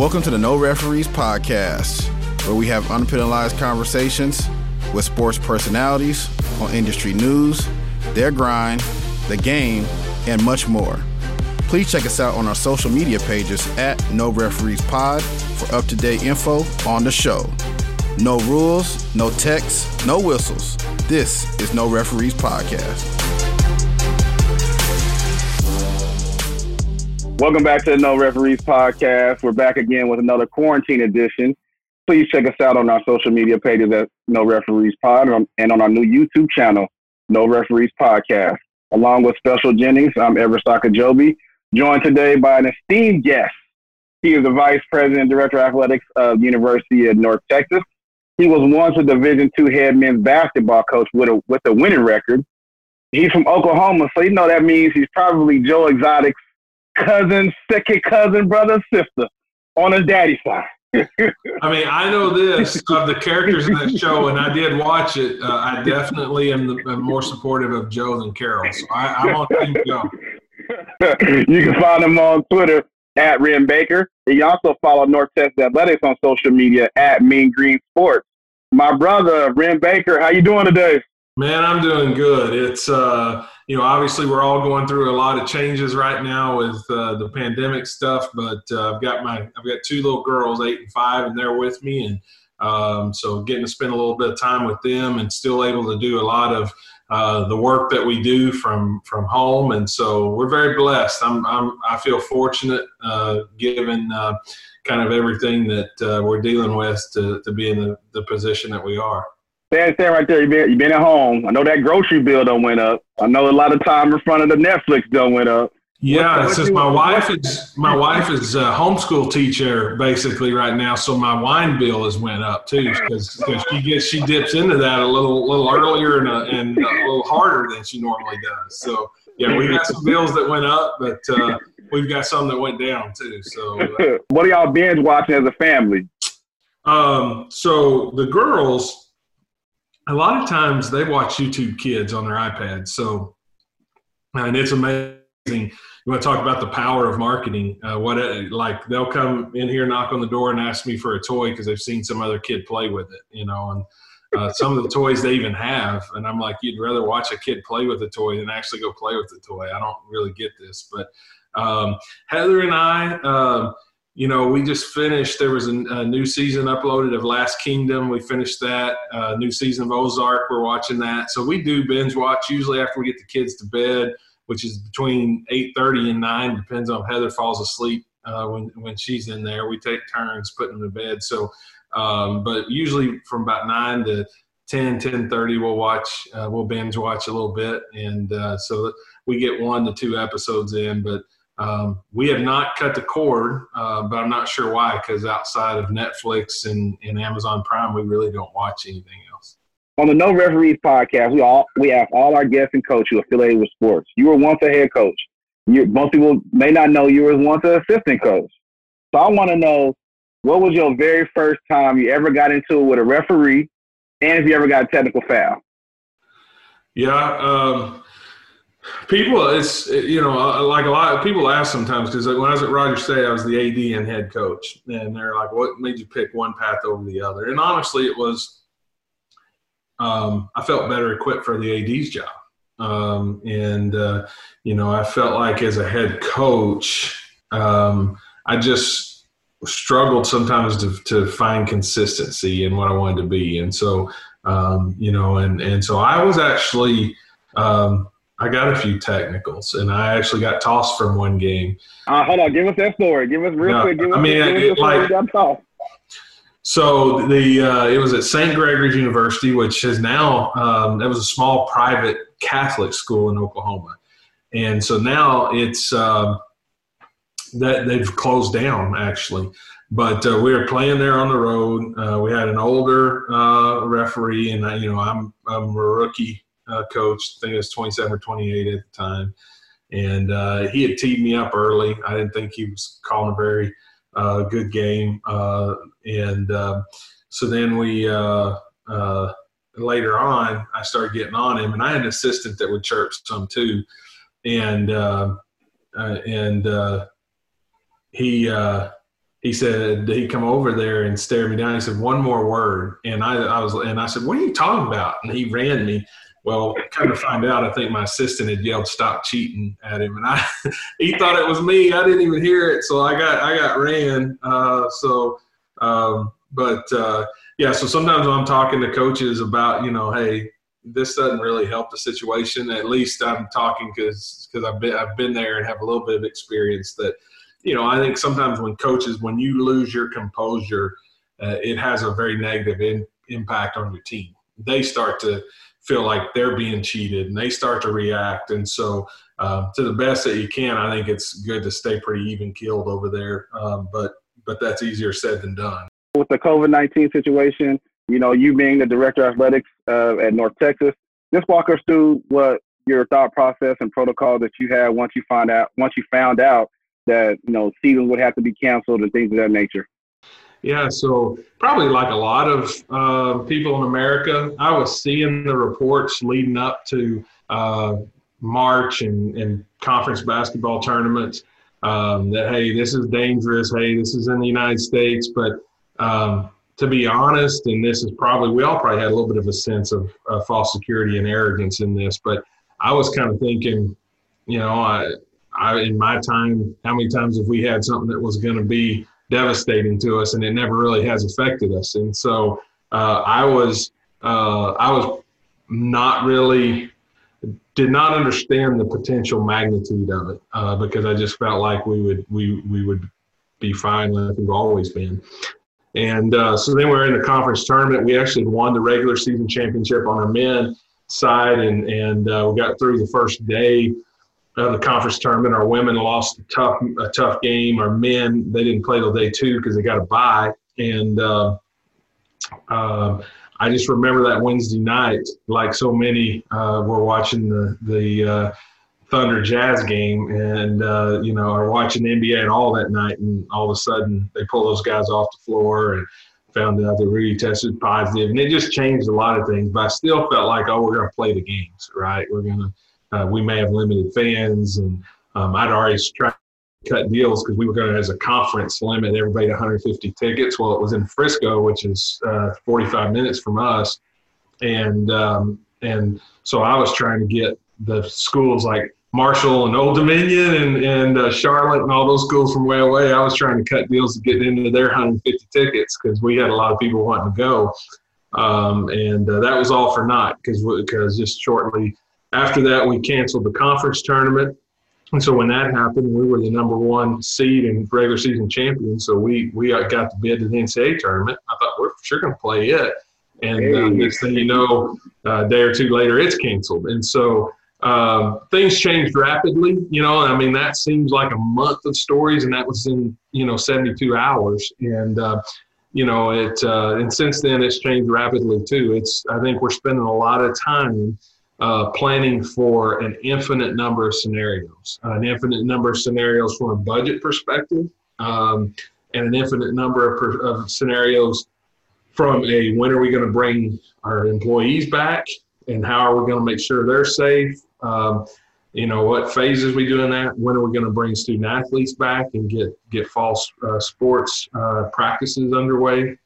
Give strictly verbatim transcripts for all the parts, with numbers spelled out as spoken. Welcome to the No Referees Podcast, where we have unpenalized conversations with sports personalities on industry news, their grind, the game, and much more. Please check us out on our social media pages at No Referees Pod for up-to-date info on the show. No rules, no texts, no whistles. This is No Referees Podcast. Welcome back to the No Referees Podcast. We're back again with another quarantine edition. Please check us out on our social media pages at No Referees Pod and on our new YouTube channel, No Referees Podcast. Along with Special Jennings, I'm Eversaka Joby, joined today by an esteemed guest. He is the Vice President and Director of Athletics of the University of North Texas. He was once a Division two head men's basketball coach with a with a winning record. He's from Oklahoma, so you know that means he's probably Joe Exotic's cousin, second cousin, brother, sister on his daddy's side. I mean, I know this of the characters in that show, and I did watch it. Uh, I definitely am, the, am more supportive of Joe than Carol, so I, I'm on Team Joe. You can find him on Twitter at Ren Baker. You also follow North Texas Athletics on social media at Mean Green Sports. My brother, Ren Baker, how you doing today? Man, I'm doing good. It's uh, you know, obviously we're all going through a lot of changes right now with uh, the pandemic stuff, but uh, I've got my I've got two little girls, eight and five, and they're with me, and um, so getting to spend a little bit of time with them, and still able to do a lot of uh, the work that we do from from home, and so we're very blessed. I'm I'm I feel fortunate uh, given uh, kind of everything that uh, we're dealing with to to be in the, the position that we are. Stand, stand right there. You've been, you been at home. I know that grocery bill done went up. I know a lot of time in front of the Netflix done went up. Yeah, what, since what my you, wife what? is my wife is a homeschool teacher basically right now, so my wine bill has went up too because she gets she dips into that a little little earlier and a, and a little harder than she normally does. So yeah, we got some bills that went up, but uh, we've got some that went down too. So uh, what are y'all binge watching as a family? Um, so the girls. A lot of times they watch YouTube Kids on their iPads. So, and it's amazing. You want to talk about the power of marketing. Uh, what it, like they'll come in here, knock on the door and ask me for a toy because they've seen some other kid play with it, you know, and uh, some of the toys they even have. And I'm like, you'd rather watch a kid play with a toy than actually go play with the toy. I don't really get this. But um, Heather and I, um, you know, we just finished, there was a, a new season uploaded of Last Kingdom. We finished that, uh, new season of Ozark. We're watching that. So we do binge watch usually after we get the kids to bed, which is between eight thirty and nine, depends on if Heather falls asleep uh, when, when she's in there. We take turns putting them to bed. So, um, but usually from about nine to ten, ten thirty, we'll watch, uh, we'll binge watch a little bit. And uh, so we get one to two episodes in, but Um, we have not cut the cord, uh, but I'm not sure why, because outside of Netflix and, and Amazon Prime, we really don't watch anything else. On the No Referees Podcast, we all we ask all our guests and coaches who are affiliated with sports. You were once a head coach. You, most people may not know you were once an assistant coach. So I want to know, what was your very first time you ever got into it with a referee, and if you ever got a technical foul? Yeah, um... People, it's, you know, like a lot of people ask sometimes, because when I was at Roger State, I was the A D and head coach. And they're like, what made you pick one path over the other? And honestly, it was um, I felt better equipped for the A D's job. Um, and, uh, you know, I felt like as a head coach, um, I just struggled sometimes to, to find consistency in what I wanted to be. And so, um, you know, and, and so I was actually um, – I got a few technicals, and I actually got tossed from one game. Uh, hold on, give us that story. Give us real no, quick. Give I us, mean, give it, us like got so the uh, it was at Saint Gregory's University, which is now um, that was a small private Catholic school in Oklahoma, and so now it's uh, that they've closed down actually. But uh, we were playing there on the road. Uh, we had an older uh, referee, and I, you know, I'm I'm a rookie. Uh, coach, I think it was twenty-seven or twenty-eight at the time, and uh, he had teed me up early. I didn't think he was calling a very uh, good game, uh, and uh, so then we uh, uh, later on, I started getting on him, and I had an assistant that would chirp some too, and uh, uh, and uh, he uh, he said, he come over there and stared me down. He said, one more word. And I, I was, and I said, what are you talking about? And he ran me. Well, come to find out, I think my assistant had yelled, stop cheating at him. And I, he thought it was me. I didn't even hear it. So I got, I got ran. Uh, so, um, but, uh, yeah, so sometimes I'm talking to coaches about, you know, hey, this doesn't really help the situation. At least I'm talking because because I've been, I've been there and have a little bit of experience that, you know, I think sometimes when coaches, when you lose your composure, uh, it has a very negative in, impact on your team. They start to feel like they're being cheated and they start to react. And so uh, to the best that you can, I think it's good to stay pretty even-keeled over there. Uh, but but that's easier said than done. With the COVID nineteen situation, you know, you being the director of athletics uh, at North Texas, just walk us through what your thought process and protocol that you had once you find out, once you found out that, you know, seasons would have to be canceled and things of that nature. Yeah, so probably like a lot of uh, people in America, I was seeing the reports leading up to uh, March and, and conference basketball tournaments um, that, hey, this is dangerous. Hey, this is in the United States, but um, to be honest, and this is probably, we all probably had a little bit of a sense of uh, false security and arrogance in this, but I was kind of thinking, you know, I, I in my time, how many times have we had something that was going to be devastating to us and it never really has affected us? And so uh, I was, uh, I was not really, did not understand the potential magnitude of it uh, because I just felt like we would, we, we would be fine like we've always been. And uh, so then we were in the conference tournament. We actually won the regular season championship on our men side, and, and uh, we got through the first day of the conference tournament. Our women lost a tough, a tough game. Our men, they didn't play till day two because they got a bye. And uh, uh, I just remember that Wednesday night, like so many uh, were watching the, the uh, Thunder Jazz game and, uh, you know, are watching the N B A and all that night, and all of a sudden they pull those guys off the floor and found out that Rudy tested positive. And it just changed a lot of things, but I still felt like, oh, we're going to play the games, right? We're going to uh, – we may have limited fans, and um, I'd already tried to cut deals because we were going to, as a conference, limit everybody to one hundred fifty tickets. Well, it was in Frisco, which is uh, forty-five minutes from us, and um, and so I was trying to get the schools like – Marshall and Old Dominion and, and uh, Charlotte and all those schools from way away. I was trying to cut deals to get into their one hundred fifty tickets because we had a lot of people wanting to go. Um, and uh, that was all for naught because because just shortly after that, we canceled the conference tournament. And so when that happened, we were the number one seed and regular season champion. So we, we got the bid to the N C A A tournament. I thought, we're sure going to play it. And uh, next thing you know, uh, a day or two later, it's canceled. And so Uh, things changed rapidly, you know, I mean, that seems like a month of stories, and that was in, you know, seventy-two hours. And, uh, you know, it, uh, and since then it's changed rapidly too. It's, I think we're spending a lot of time, uh, planning for an infinite number of scenarios, an infinite number of scenarios from a budget perspective, um, and an infinite number of, per, of scenarios from a, when are we going to bring our employees back? And how are we going to make sure they're safe? Um, you know, what phases we doing that? When are we going to bring student athletes back and get, get fall uh, sports uh, practices underway?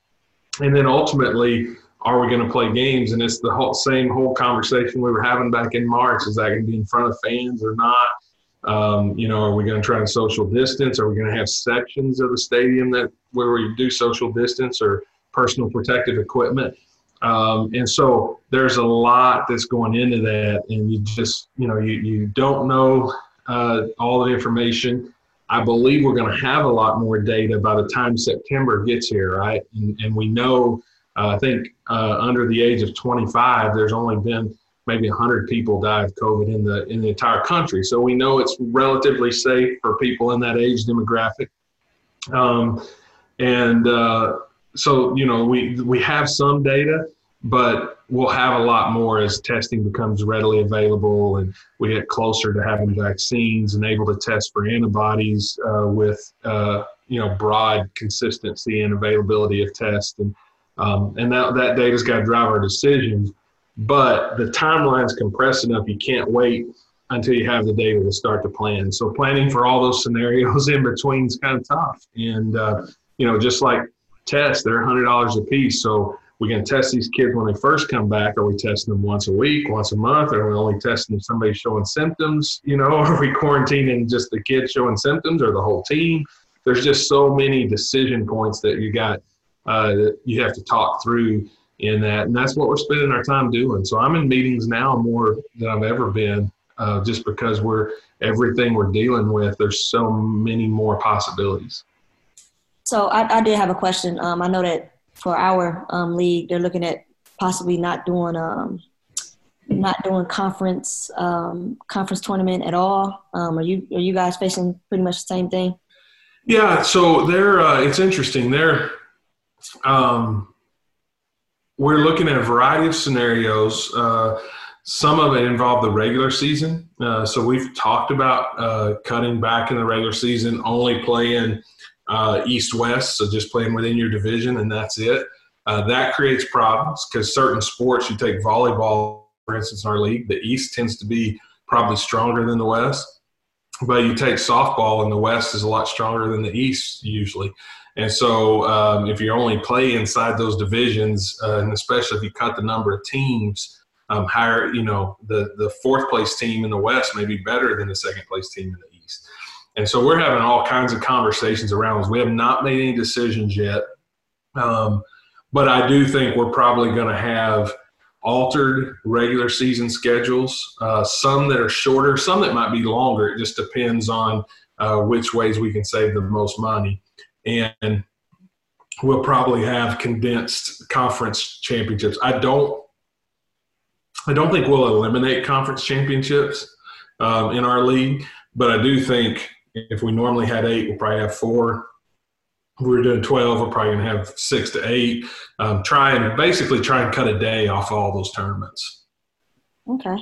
And then ultimately, are we going to play games? And it's the whole, same whole conversation we were having back in March. Is that going to be in front of fans or not? Um, you know, are we going to try and social distance? Are we going to have sections of the stadium that where we do social distance or personal protective equipment? Um, and so there's a lot that's going into that, and you just, you know, you, you don't know uh, all the information. I believe we're going to have a lot more data by the time September gets here, right? And, and we know, uh, I think uh, under the age of twenty-five, there's only been maybe one hundred people die of COVID in the, in the entire country. So we know it's relatively safe for people in that age demographic. Um, and uh, so, you know, we, we have some data, but we'll have a lot more as testing becomes readily available and we get closer to having vaccines and able to test for antibodies uh, with, uh, you know, broad consistency and availability of tests. And, um, and that, that data's got to drive our decisions. But the timeline's compressed enough, you can't wait until you have the data to start to plan. So planning for all those scenarios in between is kind of tough. And uh, you know, just like tests, they're one hundred dollars a piece. So we can test these kids when they first come back. Are we testing them once a week, once a month? Or are we only testing if somebody's showing symptoms? You know, are we quarantining just the kids showing symptoms or the whole team? There's just so many decision points that you got uh, that you have to talk through in that. And that's what we're spending our time doing. So I'm in meetings now more than I've ever been uh, just because we're everything we're dealing with. There's so many more possibilities. So I, I did have a question. Um, I know that for our um, league, they're looking at possibly not doing um, not doing conference um, conference tournament at all. Um, are you are you guys facing pretty much the same thing? Yeah. So they're uh, it's interesting. They're um, we're looking at a variety of scenarios. Uh, some of it involved the regular season. Uh, so we've talked about uh, cutting back in the regular season, only playing Uh, east-west, so just playing within your division, and that's it. Uh, that creates problems because certain sports, you take volleyball, for instance, in our league, the East tends to be probably stronger than the West. But you take softball, and the West is a lot stronger than the East usually. And so um, if you only play inside those divisions, uh, and especially if you cut the number of teams, um, higher, you know, the, the fourth-place team in the West may be better than the second-place team in the East. And so we're having all kinds of conversations around this. We have not made any decisions yet, um, but I do think we're probably going to have altered regular season schedules, uh, some that are shorter, some that might be longer. It just depends on uh, which ways we can save the most money. And we'll probably have condensed conference championships. I don't, I don't think we'll eliminate conference championships um, in our league, but I do think – if we normally had eight, we'll probably have four. If we're doing twelve, we're probably going to have six to eight. Um, try and basically try and cut a day off all those tournaments. Okay.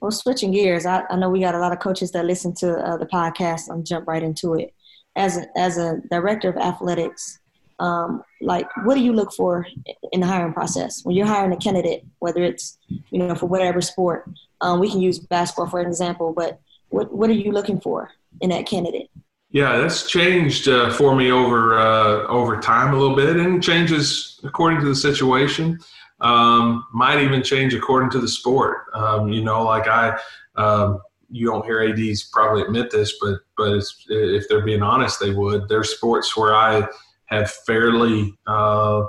Well, switching gears, I, I know we got a lot of coaches that listen to uh, the podcast. I'm jump right into it. As a, as a director of athletics, um, like what do you look for in the hiring process? When you're hiring a candidate, whether it's, you know, for whatever sport, um, we can use basketball for an example, but what what are you looking for in that candidate? Yeah, that's changed uh, for me over uh, over time a little bit, and changes according to the situation. Um, might even change according to the sport. Um, you know, like I, um, you don't hear A Ds probably admit this, but but it's, if they're being honest, they would. There's sports where I have fairly uh,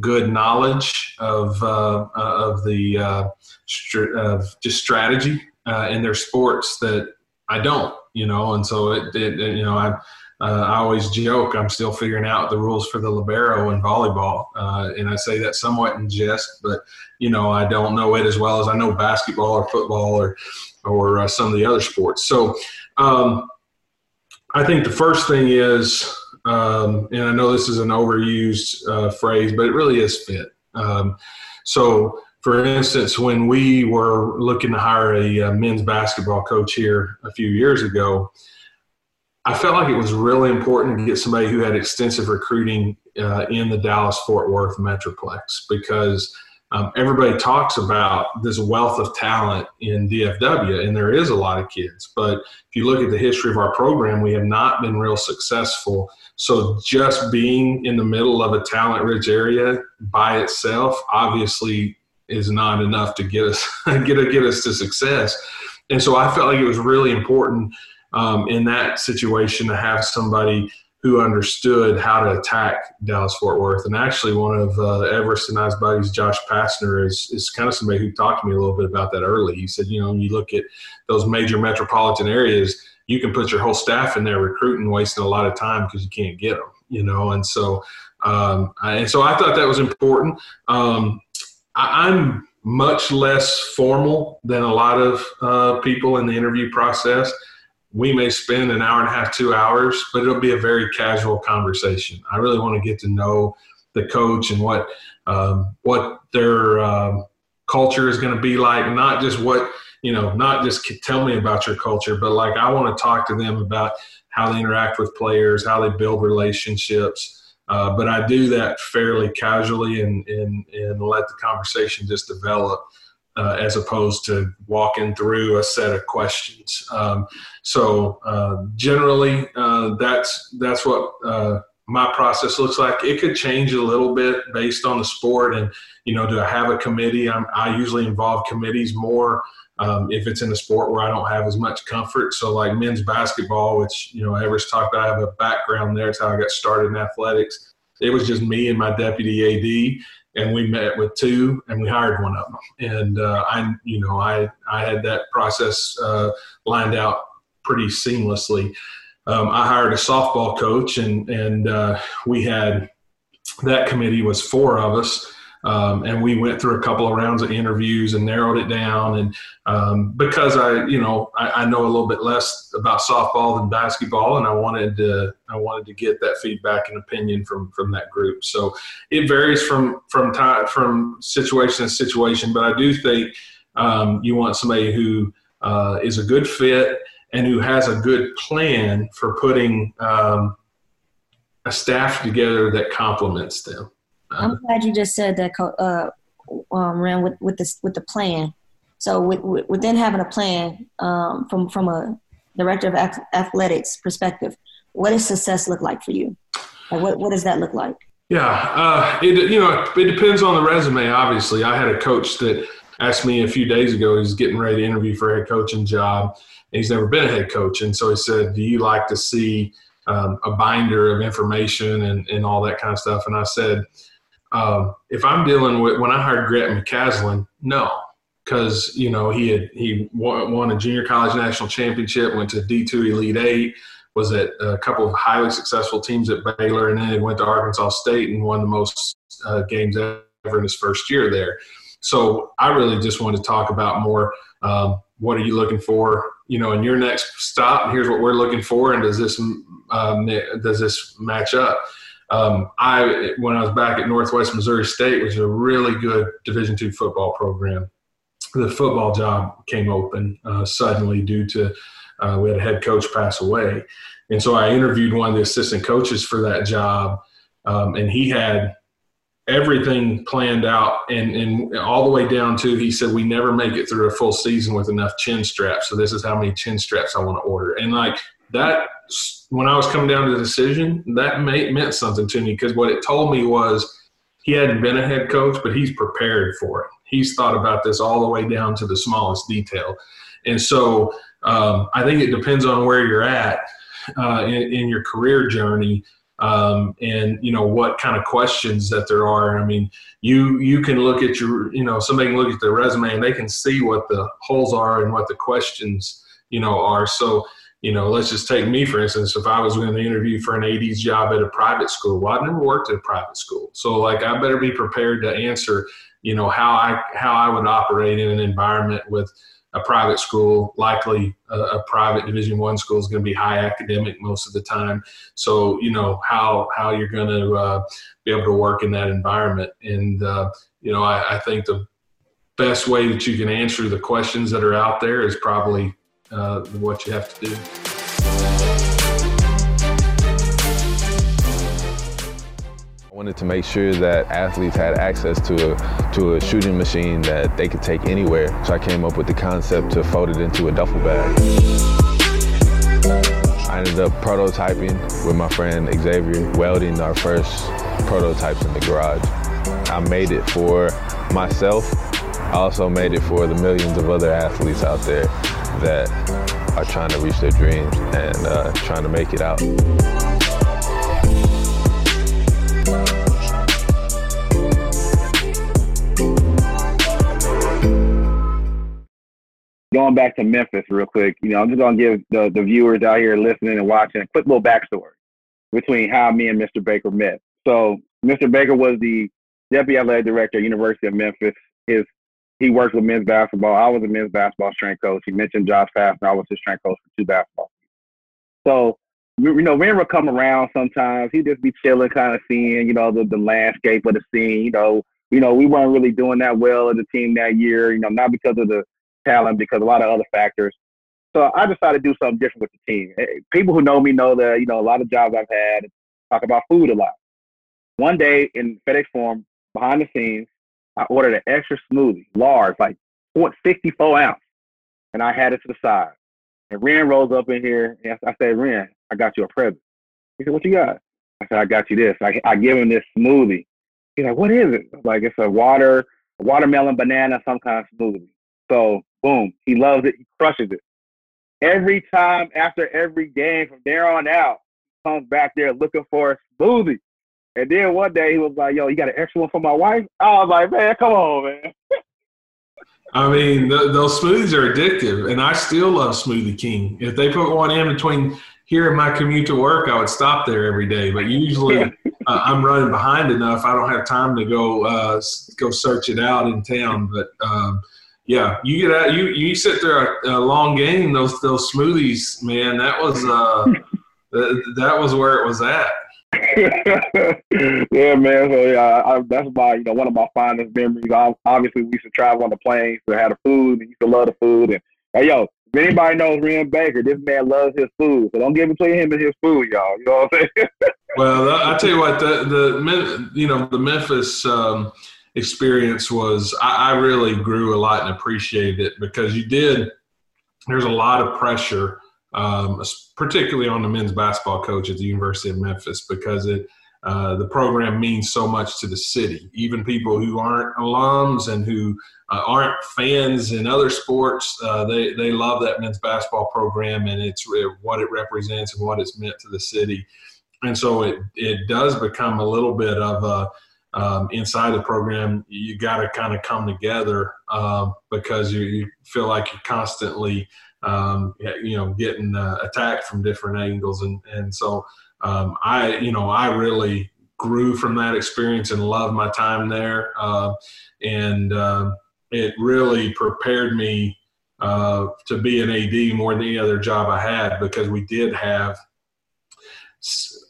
good knowledge of uh, of the uh, str- of just strategy, uh, and there's sports that I don't. You know, and so it, it, it you know, I, uh, I always joke, I'm still figuring out the rules for the libero in volleyball. Uh, and I say that somewhat in jest, but, you know, I don't know it as well as I know basketball or football or, or uh, some of the other sports. So um, I think the first thing is, um, and I know this is an overused uh, phrase, but it really is fit. Um, so for instance, when we were looking to hire a, a men's basketball coach here a few years ago, I felt like it was really important to get somebody who had extensive recruiting uh, in the Dallas-Fort Worth metroplex, because um, everybody talks about this wealth of talent in D F W, and there is a lot of kids. But if you look at the history of our program, we have not been real successful. So just being in the middle of a talent-rich area by itself obviously is not enough to get us get to get us to success. And so I felt like it was really important um, in that situation to have somebody who understood how to attack Dallas-Fort Worth. And actually one of uh, Everest and I's buddies, Josh Pastner, is, is kind of somebody who talked to me a little bit about that early. He said, you know, when you look at those major metropolitan areas, you can put your whole staff in there recruiting, wasting a lot of time because you can't get them, you know. And so, um, I, and so I thought that was important. Um, I'm much less formal than a lot of uh, people in the interview process. We may spend an hour and a half, two hours, but it'll be a very casual conversation. I really want to get to know the coach and what um, what their um, culture is going to be like, not just what, you know, not just tell me about your culture, but like I want to talk to them about how they interact with players, how they build relationships. Uh, but I do that fairly casually and, and, and let the conversation just develop uh, as opposed to walking through a set of questions. Um, so uh, generally uh, that's that's what uh, my process looks like. It could change a little bit based on the sport and, you know, do I have a committee? I'm, I usually involve committees more um, if it's in a sport where I don't have as much comfort. So like men's basketball, which, you know, Everest talked about, I have a background there. It's how I got started in athletics. It was just me and my deputy A D, and we met with two, and we hired one of them. And uh, I, you know, I I had that process uh, lined out pretty seamlessly. Um, I hired a softball coach, and and uh, we had that committee was four of us, um, and we went through a couple of rounds of interviews and narrowed it down. And um, because I, you know, I, I know a little bit less about softball than basketball, and I wanted to I wanted to get that feedback and opinion from from that group. So it varies from from time from situation to situation, but I do think um, you want somebody who uh, is a good fit and who has a good plan for putting um, a staff together that complements them. I'm glad you just said that, uh, um, Ren, with with this with the plan. So with, with, within having a plan um, from from a director of athletics perspective, what does success look like for you? Like what what does that look like? Yeah, uh, it you know it depends on the resume. Obviously, I had a coach that asked me a few days ago. He's getting ready to interview for a head coaching job. He's never been a head coach. And so he said, do you like to see um, a binder of information and, and all that kind of stuff? And I said, um, if I'm dealing with, when I hired Grant McCaslin, no, because, you know, he had, he won, won a junior college national championship, went to D two Elite Eight, was at a couple of highly successful teams at Baylor, and then went to Arkansas State and won the most uh, games ever in his first year there. So I really just wanted to talk about more, um, what are you looking for, you know, in your next stop? And here's what we're looking for, and does this um, does this match up? Um, I when I was back at Northwest Missouri State, which is a really good Division two football program, the football job came open uh, suddenly due to uh, we had a head coach pass away, and so I interviewed one of the assistant coaches for that job, um, and he had everything planned out and, and all the way down to, he said, we never make it through a full season with enough chin straps. So this is how many chin straps I want to order. And like that, when I was coming down to the decision, that made, meant something to me, because what it told me was he hadn't been a head coach, but he's prepared for it. He's thought about this all the way down to the smallest detail. And so um, I think it depends on where you're at uh, in, in your career journey. Um, and you know, what kind of questions that there are. I mean, you, you can look at your, you know, somebody can look at their resume and they can see what the holes are and what the questions, you know, are. So, you know, let's just take me, for instance. If I was going to interview for an A D's job at a private school, well, I've never worked at a private school. So like, I better be prepared to answer, you know, how I, how I would operate in an environment with a private school. Likely a, a private Division One school is going to be high academic most of the time. So, you know, how, how you're going to uh, be able to work in that environment. And, uh, you know, I, I think the best way that you can answer the questions that are out there is probably uh, what you have to do. I wanted to make sure that athletes had access to a, to a shooting machine that they could take anywhere. So I came up with the concept to fold it into a duffel bag. I ended up prototyping with my friend Xavier, welding our first prototypes in the garage. I made it for myself. I also made it for the millions of other athletes out there that are trying to reach their dreams and uh, trying to make it out. Going back to Memphis real quick, you know, I'm just going to give the, the viewers out here listening and watching a quick little backstory between how me and Mister Baker met. So Mister Baker was the deputy athletic director at University of Memphis. His, he worked with men's basketball. I was a men's basketball strength coach. He mentioned Josh Pastner. I was his strength coach for two basketball teams. So, you know, Ren would come around sometimes. He'd just be chilling, kind of seeing, you know, the, the landscape of the scene. You know, you know, we weren't really doing that well as a team that year, you know, not because of the talent, because a lot of other factors. So I decided to do something different with the team. People who know me know that, you know, a lot of jobs I've had talk about food a lot. One day in FedEx Forum, behind the scenes, I ordered an extra smoothie, large, like sixty-four ounce, and I had it to the side. And Ren rolls up in here, and I said, Ren, I got you a present. He said, what you got? I said, I got you this. I, I give him this smoothie. He's like, what is it? Like, it's a water, watermelon, banana, some kind of smoothie. So, boom, he loves it. He crushes it. Every time after every game from there on out, he comes back there looking for a smoothie. And then one day he was like, yo, you got an extra one for my wife? I was like, man, come on, man. I mean, the, those smoothies are addictive, and I still love Smoothie King. If they put one in between here and my commute to work, I would stop there every day. But usually uh, I'm running behind enough. I don't have time to go uh, go search it out in town. But, um, yeah, you get out, you you sit there a, a long game, those those smoothies, man, that was, uh, that, that was where it was at. Yeah, man. So yeah, I, that's my you know one of my fondest memories. I, obviously, we used to travel on the planes to have the food, and used to love the food. And hey, yo, if anybody knows Ren Baker, this man loves his food. So don't give it to him and his food, y'all. You know what I'm saying? Well, I tell you what, the the you know the Memphis um, experience was. I, I really grew a lot and appreciated it because you did. There's a lot of pressure. Um, particularly on the men's basketball coach at the University of Memphis, because it uh, the program means so much to the city. Even people who aren't alums and who uh, aren't fans in other sports, uh, they, they love that men's basketball program and it's what it represents and what it's meant to the city. And so it, it does become a little bit of a Um, inside the program, you got to kind of come together uh, because you, you feel like you're constantly, um, you know, getting uh, attacked from different angles. And, and so um, I, you know, I really grew from that experience and loved my time there. Uh, and uh, it really prepared me uh, to be an A D more than any other job I had because we did have,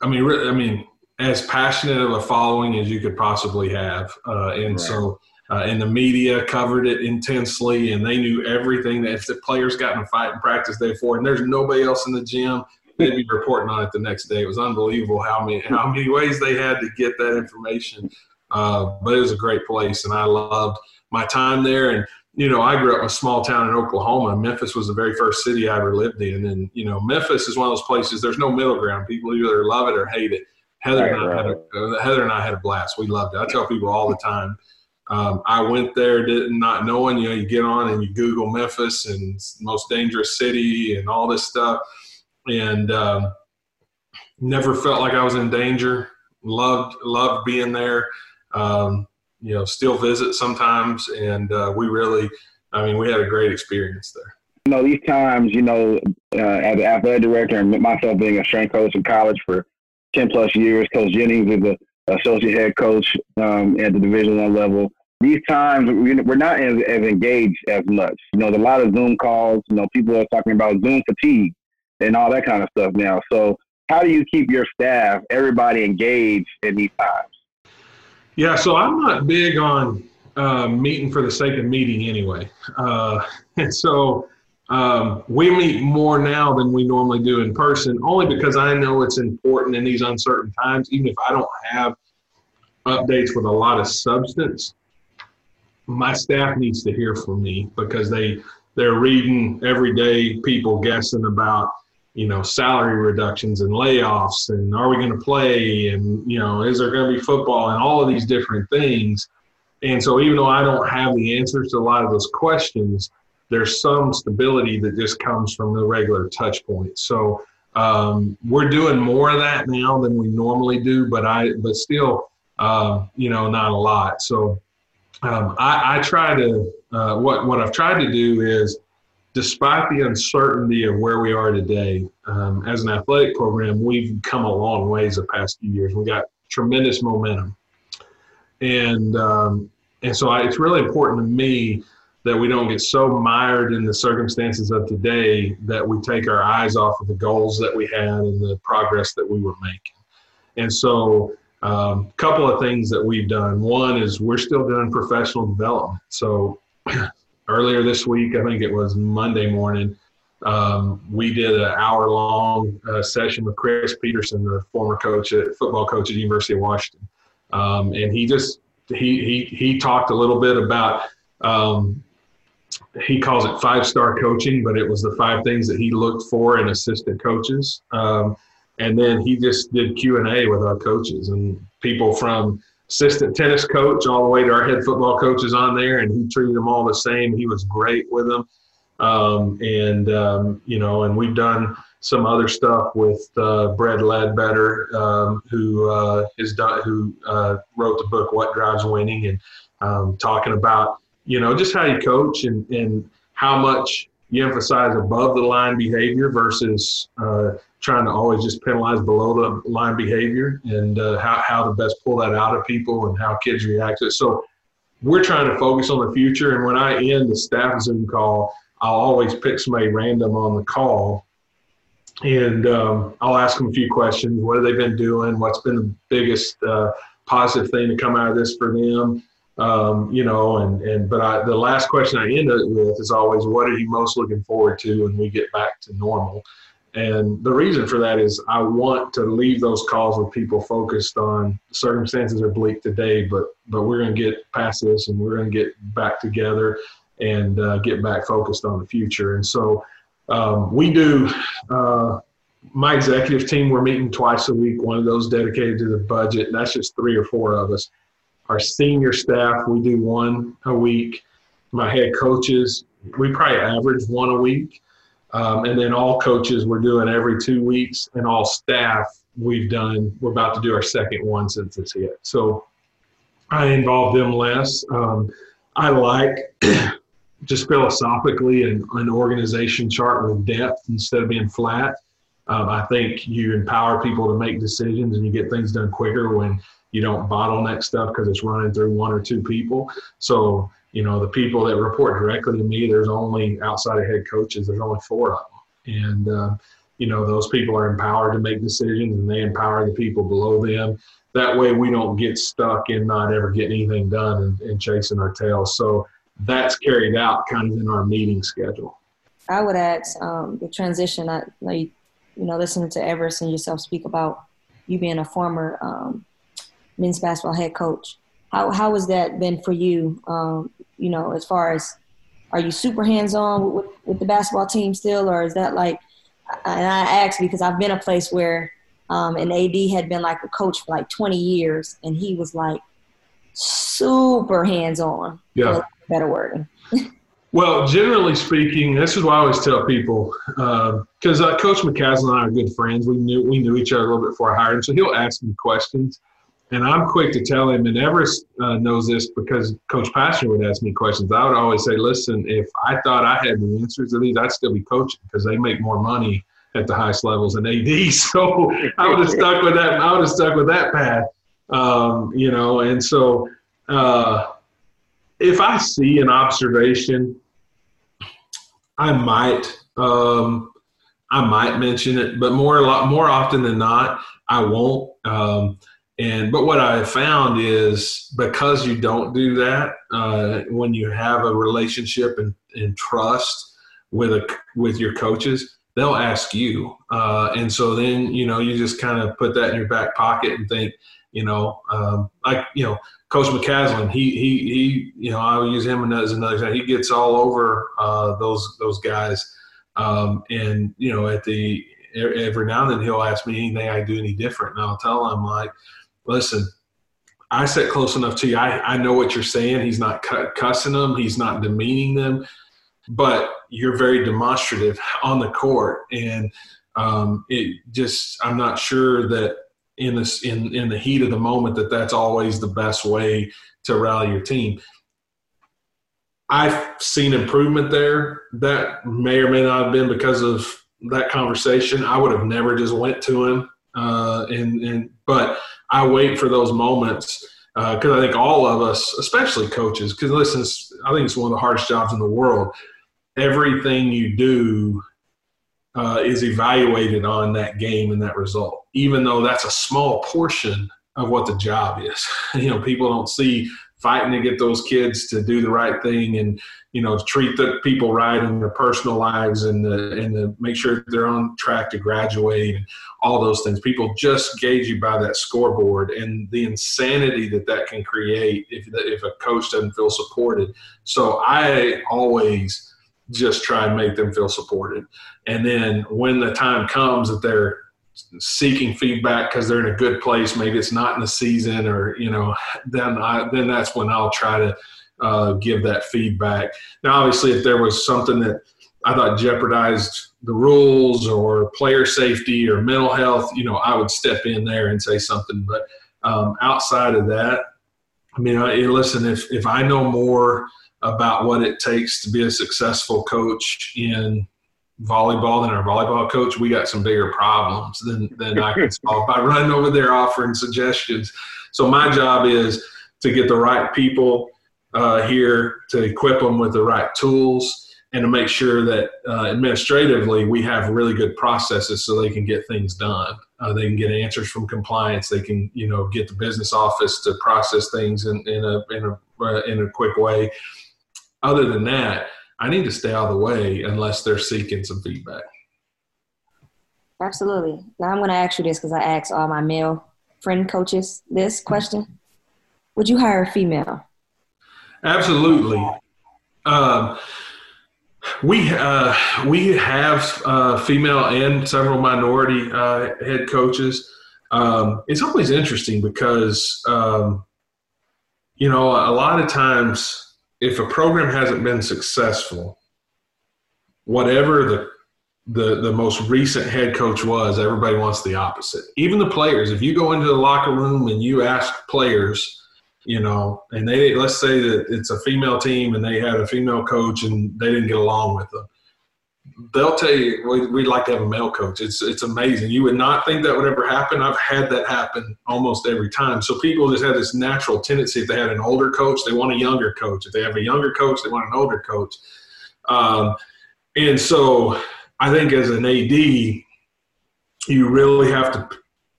I mean, really, I mean, as passionate of a following as you could possibly have. Uh, and right. so, uh, and the media covered it intensely and they knew everything that if the players got in a fight in practice day four and there's nobody else in the gym, they'd be reporting on it the next day. It was unbelievable how many, how many ways they had to get that information. Uh, but it was a great place and I loved my time there. And, you know, I grew up in a small town in Oklahoma. Memphis was the very first city I ever lived in. And, you know, Memphis is one of those places, there's no middle ground. People either love it or hate it. Heather and, I had a, Heather and I had a blast. We loved it. I tell people all the time, um, I went there didn't, not knowing, you know, you get on and you Google Memphis and most dangerous city and all this stuff. And um, never felt like I was in danger. Loved, loved being there. Um, you know, still visit sometimes. And uh, we really, I mean, we had a great experience there. You know, these times, you know, uh, as an athletic director and myself being a strength coach in college for ten plus years, Coach Jennings is the associate head coach um, at the Division I level. These times we're not as, as engaged as much. You know, there's a lot of Zoom calls. You know, people are talking about Zoom fatigue and all that kind of stuff now. So how do you keep your staff, everybody engaged in these times? Yeah, so I'm not big on uh, meeting for the sake of meeting anyway. Uh, and so Um, we meet more now than we normally do in person, only because I know it's important in these uncertain times, even if I don't have updates with a lot of substance. My staff needs to hear from me because they, they're reading every day people guessing about, you know, salary reductions and layoffs and are we going to play and, you know, is there going to be football and all of these different things. And so even though I don't have the answers to a lot of those questions, there's some stability that just comes from the regular touch point. So um, we're doing more of that now than we normally do, but I, but still, uh, you know, not a lot. So um, I, I try to, uh, what, what I've tried to do is despite the uncertainty of where we are today, um, as an athletic program, we've come a long ways the past few years. We got tremendous momentum. And, um, and so I, it's really important to me that we don't get so mired in the circumstances of today that we take our eyes off of the goals that we had and the progress that we were making. And so a um, couple of things that we've done. One is we're still doing professional development. So earlier this week, I think it was Monday morning, um, we did an hour-long uh, session with Chris Peterson, the former coach, at, football coach at the University of Washington. Um, and he just he, he he talked a little bit about um, he calls it five-star coaching, but it was the five things that he looked for in assistant coaches. Um, And then he just did Q and A with our coaches and people from assistant tennis coach all the way to our head football coaches on there, and he treated them all the same. He was great with them. Um, and, um, you know, and we've done some other stuff with uh, Brett Ledbetter, um, who, uh, is done, who uh, wrote the book What Drives Winning, and um, talking about, you know, just how you coach and, and how much you emphasize above-the-line behavior versus uh, trying to always just penalize below-the-line behavior, and uh, how, how to best pull that out of people and how kids react to it. So we're trying to focus on the future, and when I end the staff Zoom call, I'll always pick somebody random on the call, and um, I'll ask them a few questions. What have they been doing? What's been the biggest uh, positive thing to come out of this for them? Um, you know, and, and but I, the last question I end it with is always, what are you most looking forward to when we get back to normal? And the reason for that is I want to leave those calls with people focused on circumstances are bleak today, but but we're going to get past this, and we're going to get back together and uh, get back focused on the future. And so um, we do, uh, my executive team, we're meeting twice a week, one of those dedicated to the budget, and that's just three or four of us. Our senior staff, we do one a week. My head coaches, we probably average one a week. Um, and then all coaches, we're doing every two weeks. And all staff, we've done, we're about to do our second one since it's hit. So I involve them less. Um, I like just philosophically an, an organization chart with depth instead of being flat. Um, I think you empower people to make decisions, and you get things done quicker when you don't bottleneck stuff because it's running through one or two people. So, you know, the people that report directly to me, there's only, outside of head coaches, there's only four of them. And, uh, you know, those people are empowered to make decisions, and they empower the people below them. That way we don't get stuck in not ever getting anything done and, and chasing our tails. So that's carried out kind of in our meeting schedule. I would ask um, the transition, I, like, you know, listening to Everest and yourself speak about you being a former um, men's basketball head coach. How how has that been for you, um, you know, as far as, are you super hands-on with, with the basketball team still, or is that like, and I asked because I've been a place where um, an A D had been like a coach for like twenty years, and he was like super hands-on. Yeah. Better wording. Well, generally speaking, this is why I always tell people, because uh, uh, Coach McCaslin and I are good friends. We knew we knew each other a little bit before I hired him, so he'll ask me questions. And I'm quick to tell him, and Everest uh, knows this because Coach Pastner would ask me questions. I would always say, listen, if I thought I had the answers to these, I'd still be coaching because they make more money at the highest levels than A D. So I would have stuck with that. I would have stuck with that path, um, you know. And so uh, if I see an observation, I might um, I might mention it, but more a lot more often than not, I won't. Um, And but what I found is because you don't do that, uh, when you have a relationship and, and trust with a with your coaches, they'll ask you, uh, and so then you know you just kind of put that in your back pocket and think, you know, um, like you know, Coach McCaslin, he he he, you know, I'll use him as another example. He gets all over uh, those those guys, um, and you know, at the every now and then he'll ask me anything I do any different, and I'll tell him like, listen, I sit close enough to you. I, I know what you're saying. He's not cussing them. He's not demeaning them. But you're very demonstrative on the court. And um, it just – I'm not sure that in, this, in, in the heat of the moment that that's always the best way to rally your team. I've seen improvement there. That may or may not have been because of that conversation. I would have never just went to him. Uh, and, and but I wait for those moments because uh, I think all of us, especially coaches, because listen, I think it's one of the hardest jobs in the world. Everything you do uh, is evaluated on that game and that result, even though that's a small portion of what the job is. You know, people don't see fighting to get those kids to do the right thing and, you know, treat the people right in their personal lives and the, and the, make sure they're on track to graduate and all those things. People just gauge you by that scoreboard and the insanity that that can create if, if a coach doesn't feel supported. So I always just try and make them feel supported. And then when the time comes that they're seeking feedback because they're in a good place, maybe it's not in the season, or, you know, then I, then that's when I'll try to uh, give that feedback. Now, obviously, if there was something that I thought jeopardized the rules or player safety or mental health, you know, I would step in there and say something. But um, outside of that, I mean, I, listen, if, if I know more about what it takes to be a successful coach in volleyball than our volleyball coach, we got some bigger problems than, than I can solve by running over there offering suggestions. So my job is to get the right people uh, here, to equip them with the right tools, and to make sure that uh, administratively we have really good processes so they can get things done. Uh, they can get answers from compliance. They can, you know, get the business office to process things in, in a in a uh, in a quick way. Other than that, I need to stay out of the way unless they're seeking some feedback. Absolutely. Now I'm going to ask you this because I asked all my male friend coaches this question. Would you hire a female? Absolutely. Um, we uh, we have uh, female and several minority uh, head coaches. Um, it's always interesting because, um, you know, a lot of times – if a program hasn't been successful, whatever the, the the most recent head coach was, everybody wants the opposite. Even the players. If you go into the locker room and you ask players, you know, and they let's say that it's a female team and they had a female coach and they didn't get along with them, they'll tell you, we, we'd like to have a male coach. It's it's amazing. You would not think that would ever happen. I've had that happen almost every time. So people just have this natural tendency. If they had an older coach, they want a younger coach. If they have a younger coach, they want an older coach. Um, and so I think as an A D, you really have to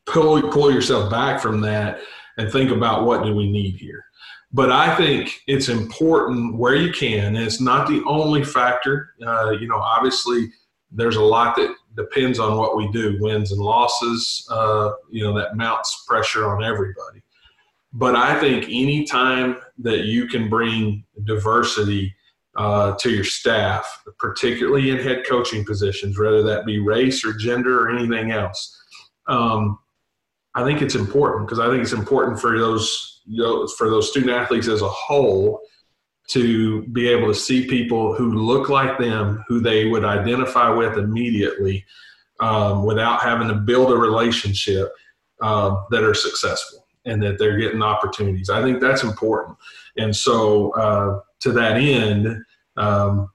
pull, pull yourself back from that and think about what do we need here. But I think it's important where you can, and it's not the only factor. Uh, you know, obviously there's a lot that depends on what we do, wins and losses, uh, you know, that mounts pressure on everybody. But I think any time that you can bring diversity uh, to your staff, particularly in head coaching positions, whether that be race or gender or anything else, um, I think it's important because I think it's important for those – you know, for those student athletes as a whole to be able to see people who look like them, who they would identify with immediately um, without having to build a relationship uh, that are successful and that they're getting opportunities. I think that's important. And so uh, to that end, um,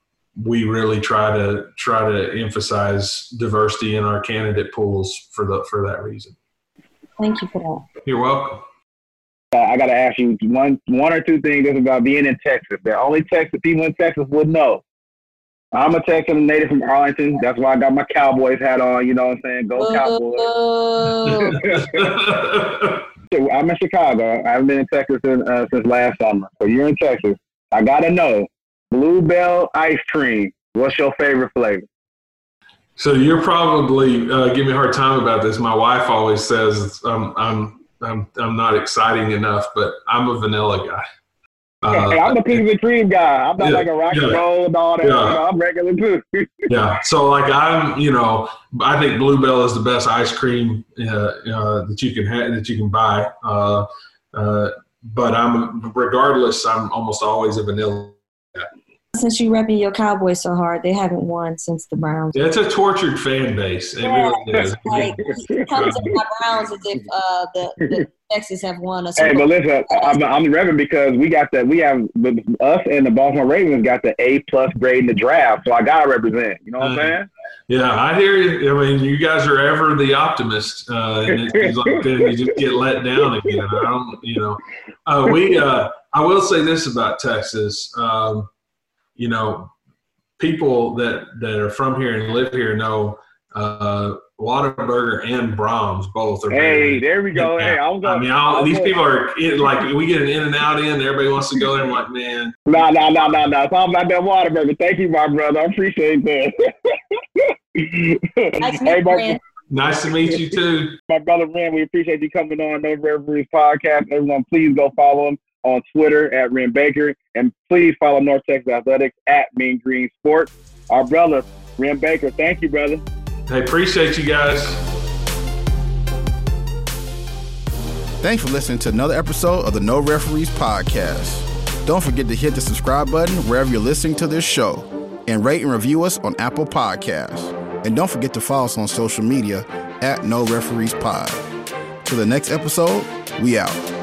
we really try to try to emphasize diversity in our candidate pools for the, for that reason. Thank you for that. You're welcome. I got to ask you one one or two things about being in Texas. The only Texas people in Texas would know. I'm a Texan, native from Arlington. That's why I got my Cowboys hat on. You know what I'm saying? Go Cowboys. So I'm in Chicago. I haven't been in Texas in, uh, since last summer. So you're in Texas. I got to know, Blue Bell ice cream, what's your favorite flavor? So you're probably uh, giving me a hard time about this. My wife always says um, I'm – I'm I'm not exciting enough, but I'm a vanilla guy. Uh, hey, I'm the piece of the cream guy. I'm not yeah, like a rock and yeah, roll and all that. Yeah. I'm regular too. Yeah. So like I'm, you know, I think Blue Bell is the best ice cream uh, uh, that you can have, that you can buy. Uh, uh, but I'm regardless, I'm almost always a vanilla guy. Since you repping your Cowboys so hard, they haven't won since the Browns. Yeah, it's a tortured fan base. It yeah, really is. Like, it comes to my Browns as if uh, the, the Texans have won. A hey, but listen, I'm, I'm repping because we got that. We have us and the Baltimore Ravens got the A plus grade in the draft, so I gotta represent. You know what uh, I'm saying? Yeah, I hear you. I mean, you guys are ever the optimist, uh, and it's like you just get let down again. I don't, you know. Uh, we, uh, I will say this about Texas. Um, You know, people that, that are from here and live here know uh, Whataburger and Brahms both are. Hey, there we go. Hey, I'm going. I mean, I'll, these people are in, like we get an in and out in. Everybody wants to go there. I'm like, man. No, no, no, no, no. It's all about that Whataburger. Thank you, my brother. I appreciate that. Nice, hey, my, nice to meet you too, my brother Ren. We appreciate you coming on over for his podcast. Everyone, please go follow him on Twitter at Ren Baker, and please follow North Texas Athletics at Mean Green Sports. Our brother, Ren Baker, thank you, brother. I appreciate you guys. Thanks for listening to another episode of the No Referees Podcast. Don't forget to hit the subscribe button wherever you're listening to this show, and rate and review us on Apple Podcasts. And don't forget to follow us on social media at No Referees Pod. Till the next episode, we out.